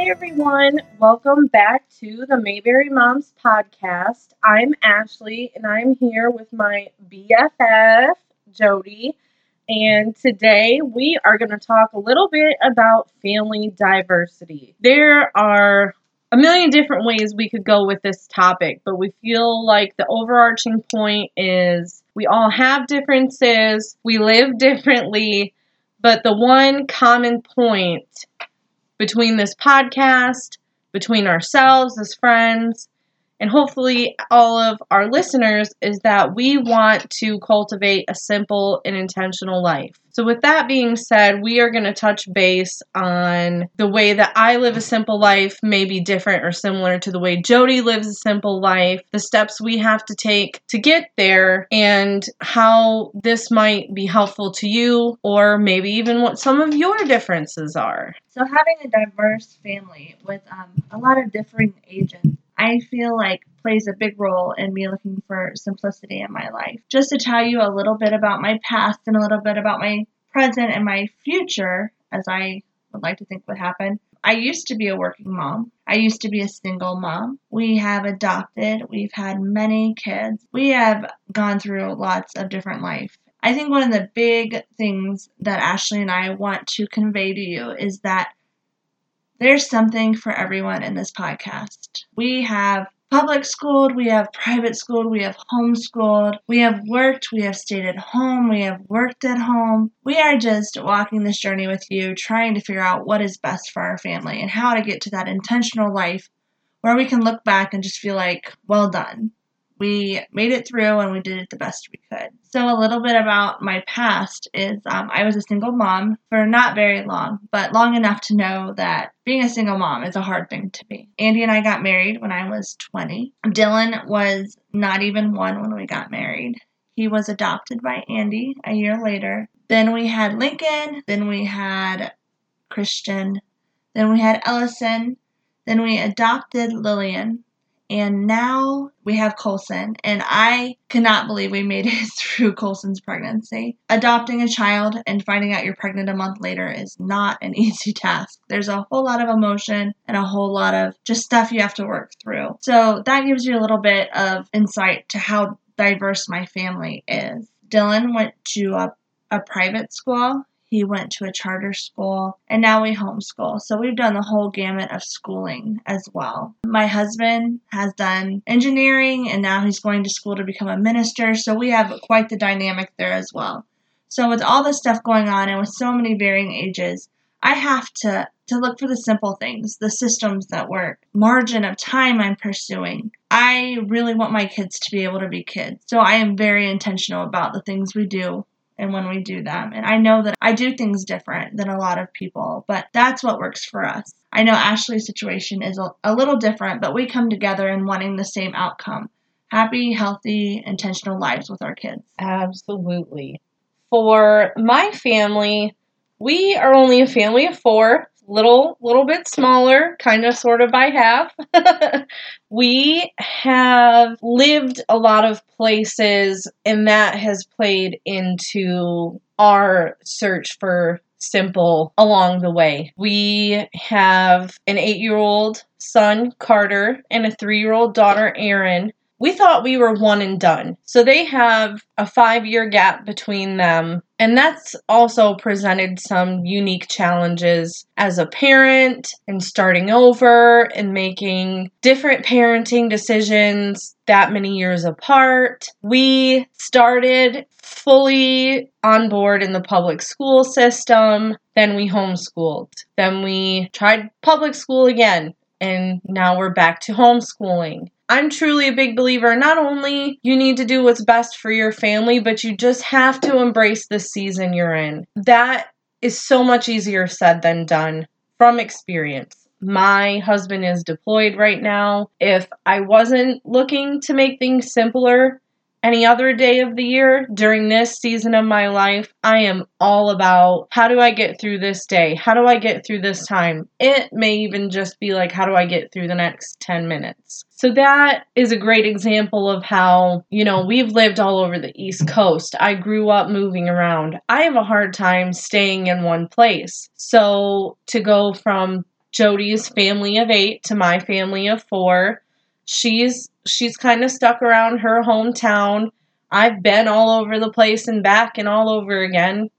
Hi everyone, welcome back to the Mayberry Moms Podcast. I'm Ashley and I'm here with my BFF, Jody, and today we are going to talk a little bit about family diversity. There are a million different ways we could go with this topic, but we feel like the overarching point is we all have differences, we live differently, but the one common point between this podcast, between ourselves as friends, and hopefully all of our listeners, is that we want to cultivate a simple and intentional life. So with that being said, we are going to touch base on the way that I live a simple life may be different or similar to the way Jody lives a simple life, the steps we have to take to get there, and how this might be helpful to you, or maybe even what some of your differences are. So having a diverse family with a lot of differing ages, I feel like plays a big role in me looking for simplicity in my life. Just to tell you a little bit about my past and a little bit about my present and my future, as I would like to think would happen. I used to be a working mom. I used to be a single mom. We have adopted. We've had many kids. We have gone through lots of different life. I think one of the big things that Ashley and I want to convey to you is that there's something for everyone in this podcast. We have public schooled, we have private schooled, we have homeschooled, we have worked, we have stayed at home, we have worked at home. We are just walking this journey with you, trying to figure out what is best for our family and how to get to that intentional life where we can look back and just feel like, well done. We made it through and we did it the best we could. So a little bit about my past is I was a single mom for not very long, but long enough to know that being a single mom is a hard thing to be. Andy and I got married when I was 20. Dylan was not even one when we got married. He was adopted by Andy a year later. Then we had Lincoln. Then we had Christian. Then we had Ellison. Then we adopted Lillian. And now we have Colson, and I cannot believe we made it through Colson's pregnancy. Adopting a child and finding out you're pregnant a month later is not an easy task. There's a whole lot of emotion and a whole lot of just stuff you have to work through. So that gives you a little bit of insight to how diverse my family is. Dylan went to a private school. He went to a charter school, and now we homeschool. So we've done the whole gamut of schooling as well. My husband has done engineering, and now he's going to school to become a minister. So we have quite the dynamic there as well. So with all this stuff going on and with so many varying ages, I have to look for the simple things, the systems that work, margin of time I'm pursuing. I really want my kids to be able to be kids. So I am very intentional about the things we do and when we do them. And I know that I do things different than a lot of people, but that's what works for us. I know Ashley's situation is a little different, but we come together in wanting the same outcome. Happy, healthy, intentional lives with our kids. Absolutely. For my family, we are only a family of four, little bit smaller, kind of sort of by half. We have lived a lot of places, and that has played into our search for simple along the way. We have an 8-year-old son, Carter, and a 3-year-old daughter, Erin. We thought we were one and done. So they have a 5-year gap between them. And that's also presented some unique challenges as a parent and starting over and making different parenting decisions that many years apart. We started fully on board in the public school system. Then we homeschooled. Then we tried public school again. And now we're back to homeschooling. I'm truly a big believer, not only you need to do what's best for your family, but you just have to embrace the season you're in. That is so much easier said than done from experience. My husband is deployed right now. If I wasn't looking to make things simpler any other day of the year during this season of my life, I am all about how do I get through this day? How do I get through this time? It may even just be like, how do I get through the next 10 minutes? So that is a great example of how, we've lived all over the East Coast. I grew up moving around. I have a hard time staying in one place. So to go from Jody's family of 8 to my family of 4. She's kind of stuck around her hometown. I've been all over the place and back and all over again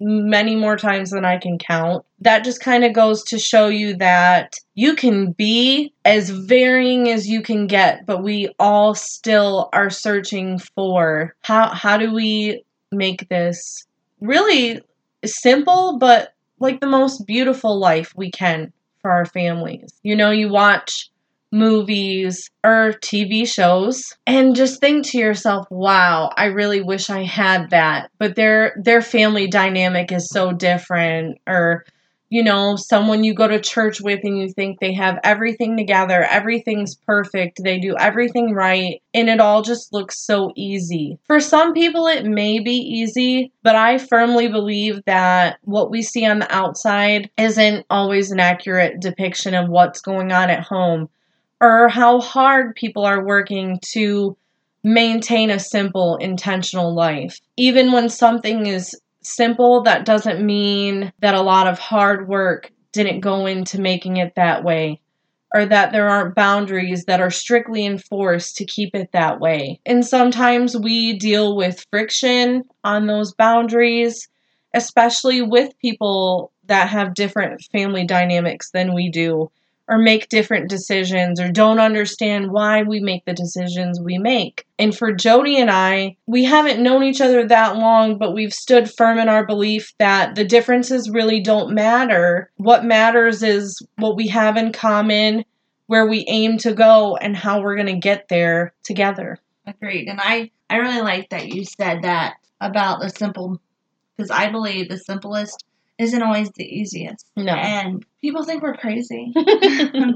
many more times than I can count. That just kind of goes to show you that you can be as varying as you can get, but we all still are searching for how do we make this really simple, but like the most beautiful life we can for our families. You know, you watch movies or TV shows and just think to yourself, wow, I really wish I had that. But their family dynamic is so different. Or, you know, someone you go to church with and you think they have everything together, everything's perfect, they do everything right, and it all just looks so easy. For some people, it may be easy, but I firmly believe that what we see on the outside isn't always an accurate depiction of what's going on at home, or how hard people are working to maintain a simple, intentional life. Even when something is simple, that doesn't mean that a lot of hard work didn't go into making it that way, or that there aren't boundaries that are strictly enforced to keep it that way. And sometimes we deal with friction on those boundaries, especially with people that have different family dynamics than we do, or make different decisions, or don't understand why we make the decisions we make. And for Jody and I, we haven't known each other that long, but we've stood firm in our belief that the differences really don't matter. What matters is what we have in common, where we aim to go, and how we're going to get there together. Agreed. And I really like that you said that about the simple, because I believe the simplest isn't always the easiest. No. And people think we're crazy.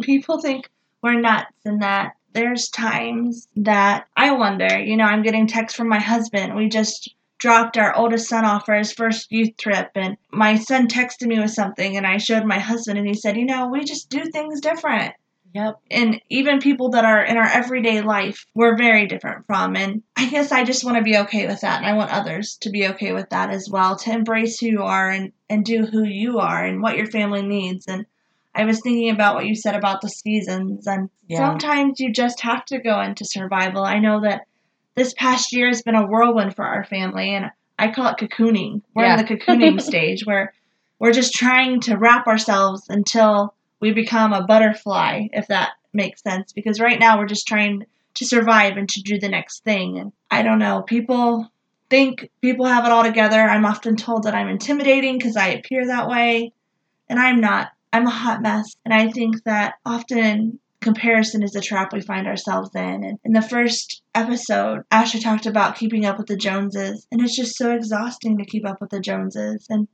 People think we're nuts, and that there's times that I wonder, you know, I'm getting texts from my husband. We just dropped our oldest son off for his first youth trip, and my son texted me with something, and I showed my husband, and he said, you know, we just do things different. Yep. And even people that are in our everyday life, we're very different from. And I guess I just want to be okay with that. And I want others to be okay with that as well, to embrace who you are and do who you are and what your family needs. And I was thinking about what you said about the seasons. And sometimes you just have to go into survival. I know that this past year has been a whirlwind for our family. And I call it cocooning. We're in the cocooning stage where we're just trying to wrap ourselves until we become a butterfly, if that makes sense, because right now we're just trying to survive and to do the next thing. And I don't know, people think people have it all together. I'm often told that I'm intimidating because I appear that way, and I'm not. I'm a hot mess. And I think that often comparison is a trap we find ourselves in. And in the first episode, Ashley talked about keeping up with the Joneses, and it's just so exhausting to keep up with the Joneses. And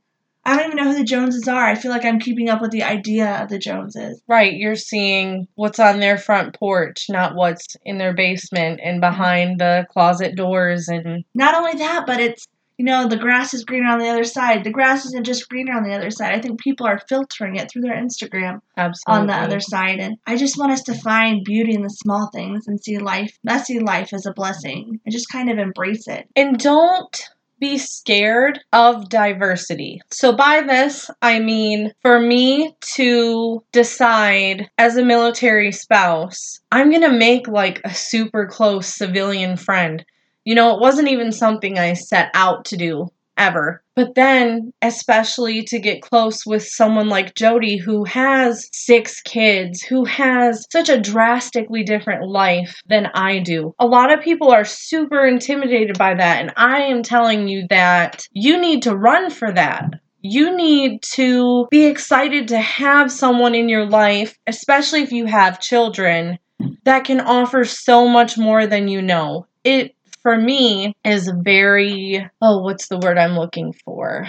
I don't even know who the Joneses are. I feel like I'm keeping up with the idea of the Joneses. Right. You're seeing what's on their front porch, not what's in their basement and behind the closet doors. And not only that, but it's, you know, the grass is greener on the other side. The grass isn't just greener on the other side. I think people are filtering it through their Instagram. Absolutely. On the other side. And I just want us to find beauty in the small things and see life, messy life, as a blessing. And just kind of embrace it. And don't be scared of diversity. So by this, I mean, for me to decide as a military spouse, I'm going to make like a super close civilian friend. You know, it wasn't even something I set out to do ever. But then, especially to get close with someone like Jody, who has 6 kids, who has such a drastically different life than I do. A lot of people are super intimidated by that, and I am telling you that you need to run for that. You need to be excited to have someone in your life, especially if you have children, that can offer so much more than you know. It, for me, is very, what's the word I'm looking for?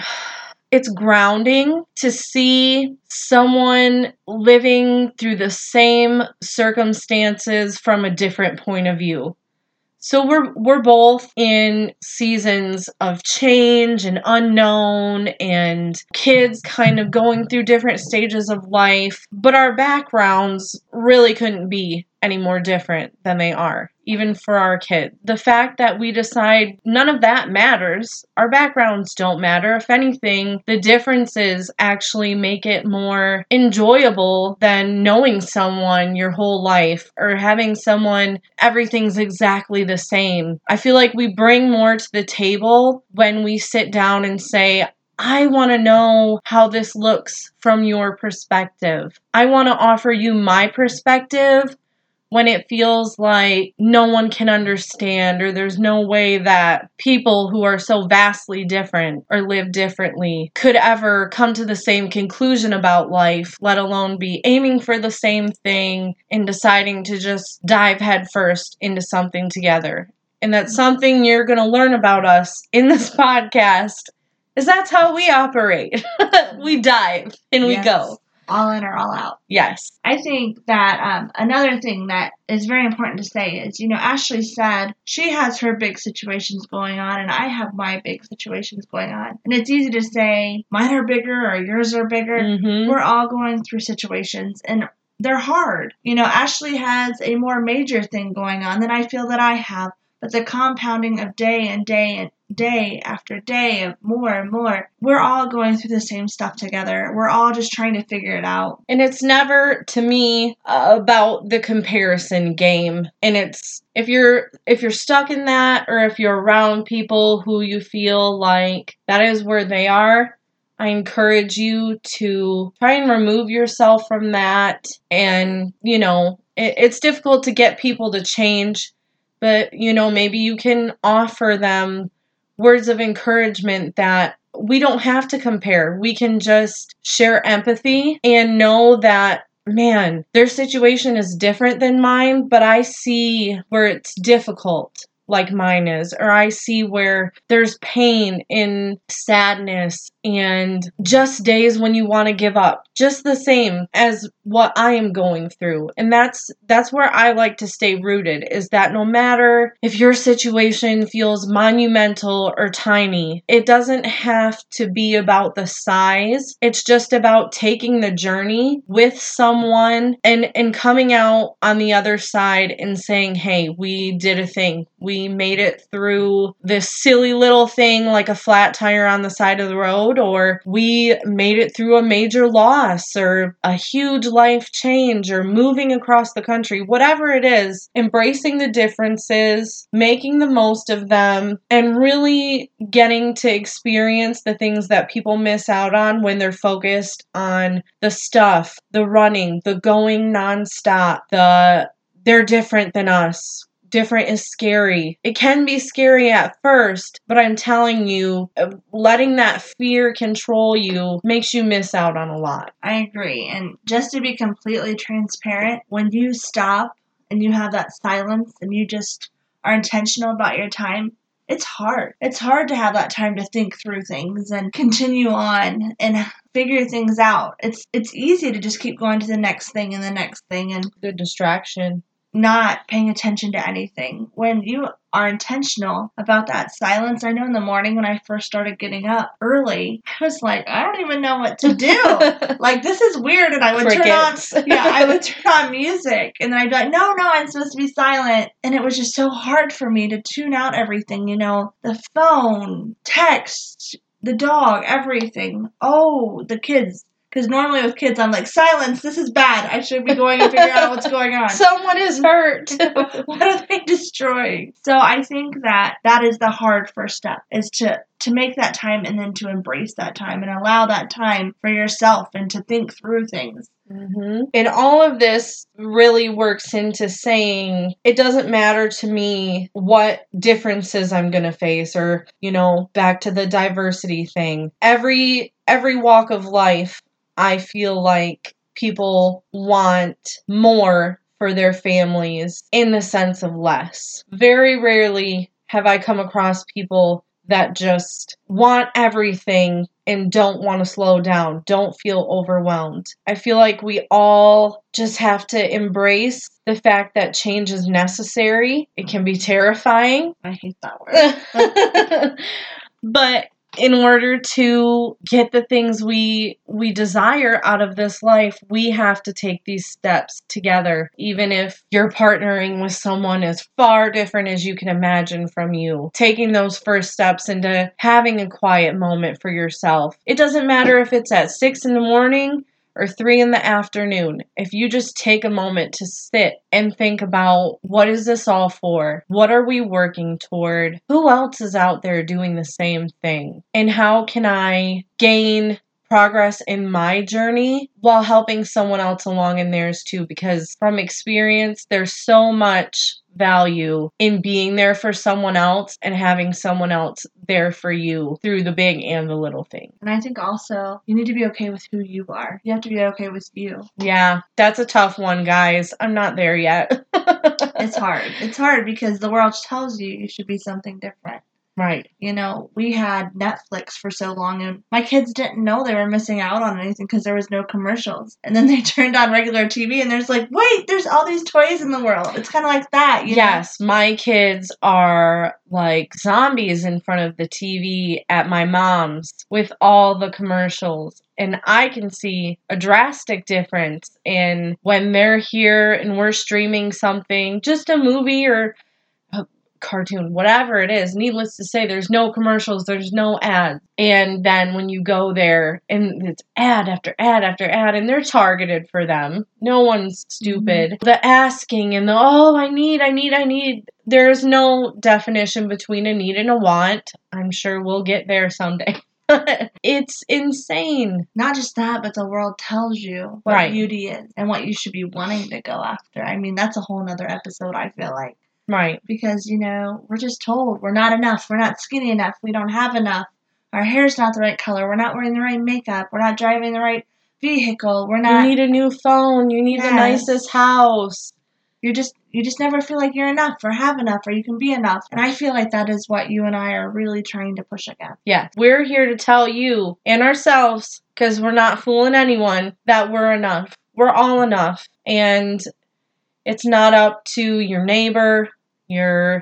It's grounding to see someone living through the same circumstances from a different point of view. So we're both in seasons of change and unknown, and kids kind of going through different stages of life, but our backgrounds really couldn't be any more different than they are, even for our kids. The fact that we decide none of that matters, our backgrounds don't matter. If anything, the differences actually make it more enjoyable than knowing someone your whole life or having someone, everything's exactly the same. I feel like we bring more to the table when we sit down and say, I want to know how this looks from your perspective. I want to offer you my perspective when it feels like no one can understand or there's no way that people who are so vastly different or live differently could ever come to the same conclusion about life, let alone be aiming for the same thing and deciding to just dive headfirst into something together. And that's something you're going to learn about us in this podcast. Is that's how we operate. We dive and we go. All in or all out. Yes. I think that another thing that is very important to say is, you know, Ashley said she has her big situations going on and I have my big situations going on. And it's easy to say mine are bigger or yours are bigger. Mm-hmm. We're all going through situations and they're hard. You know, Ashley has a more major thing going on than I feel that I have. But the compounding of day and day and day after day of more and more, we're all going through the same stuff together. We're all just trying to figure it out. And it's never, to me, about the comparison game. And it's if you're stuck in that or if you're around people who you feel like that is where they are, I encourage you to try and remove yourself from that. And, you know, it's difficult to get people to change. But, you know, maybe you can offer them words of encouragement that we don't have to compare. We can just share empathy and know that, man, their situation is different than mine, but I see where it's difficult like mine is, or I see where there's pain and sadness and just days when you want to give up, just the same as what I am going through. And that's where I like to stay rooted, is that no matter if your situation feels monumental or tiny, it doesn't have to be about the size. It's just about taking the journey with someone and coming out on the other side and saying, hey, we did a thing. We made it through this silly little thing like a flat tire on the side of the road, or we made it through a major loss or a huge life change or moving across the country, whatever it is, embracing the differences, making the most of them, and really getting to experience the things that people miss out on when they're focused on the stuff, the running, the going nonstop, they're different than us. Different is scary. It can be scary at first, but I'm telling you, letting that fear control you makes you miss out on a lot. I agree. And just to be completely transparent, when you stop and you have that silence and you just are intentional about your time, it's hard. It's hard to have that time to think through things and continue on and figure things out. It's easy to just keep going to the next thing and the next thing and the distraction. Not paying attention to anything. When you are intentional about that silence, I know in the morning when I first started getting up early, I was like, I don't even know what to do. Like, this is weird. And I would turn on music. And then I'd be like, no, I'm supposed to be silent. And it was just so hard for me to tune out everything, you know, the phone, text, the dog, everything. Oh, the kids. Because normally with kids, I'm like, silence, this is bad. I should be going and figure out what's going on. Someone is hurt. What are they destroying? So I think that is the hard first step, is to make that time and then to embrace that time and allow that time for yourself and to think through things. Mm-hmm. And all of this really works into saying it doesn't matter to me what differences I'm going to face or, you know, back to the diversity thing. Every walk of life, I feel like people want more for their families in the sense of less. Very rarely have I come across people that just want everything and don't want to slow down, don't feel overwhelmed. I feel like we all just have to embrace the fact that change is necessary. It can be terrifying. I hate that word. But in order to get the things we desire out of this life, we have to take these steps together. Even if you're partnering with someone as far different as you can imagine from you, taking those first steps into having a quiet moment for yourself. It doesn't matter if it's at 6 a.m. or 3 p.m. If you just take a moment to sit and think about, what is this all for? What are we working toward? Who else is out there doing the same thing? And how can I gain progress in my journey while helping someone else along in theirs too? Because from experience, there's so much value in being there for someone else and having someone else there for you through the big and the little thing. And I think also you need to be okay with who you are. You have to be okay with you. Yeah, that's a tough one, guys. I'm not there yet. It's hard. It's hard because the world tells you you should be something different. Right. You know, we had Netflix for so long and my kids didn't know they were missing out on anything because there was no commercials. And then they turned on regular TV and there's like, wait, there's all these toys in the world. It's kind of like that. You know? My kids are like zombies in front of the TV at my mom's with all the commercials. And I can see a drastic difference in when they're here and we're streaming something, just a movie or cartoon, whatever it is. Needless to say, there's no commercials, there's no ads. And then when you go there and it's ad after ad after ad, and they're targeted for them. No one's stupid. Mm-hmm. The asking and the, oh, I need. There's no definition between a need and a want. I'm sure we'll get there someday. It's insane. Not just that, but the world tells you what beauty is and what you should be wanting to go after. I mean, that's a whole nother episode, I feel like. Right. Because, you know, we're just told we're not enough. We're not skinny enough. We don't have enough. Our hair's not the right color. We're not wearing the right makeup. We're not driving the right vehicle. We're not. You need a new phone. You need the nicest house. You just never feel like you're enough or have enough or you can be enough. And I feel like that is what you and I are really trying to push against. Yeah. We're here to tell you and ourselves, because we're not fooling anyone, that we're enough. We're all enough. And it's not up to your neighbor, the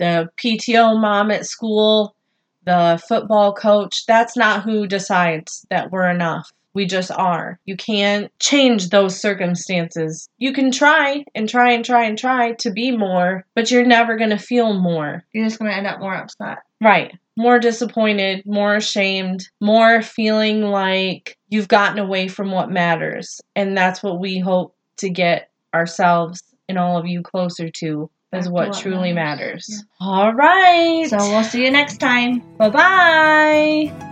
PTO mom at school, the football coach. That's not who decides that we're enough. We just are. You can't change those circumstances. You can try to be more, but you're never going to feel more. You're just going to end up more upset. Right. More disappointed, more ashamed, more feeling like you've gotten away from what matters. And that's what we hope to get ourselves and all of you closer to is what truly matters. Yeah. All right. So we'll see you next time. Bye-bye.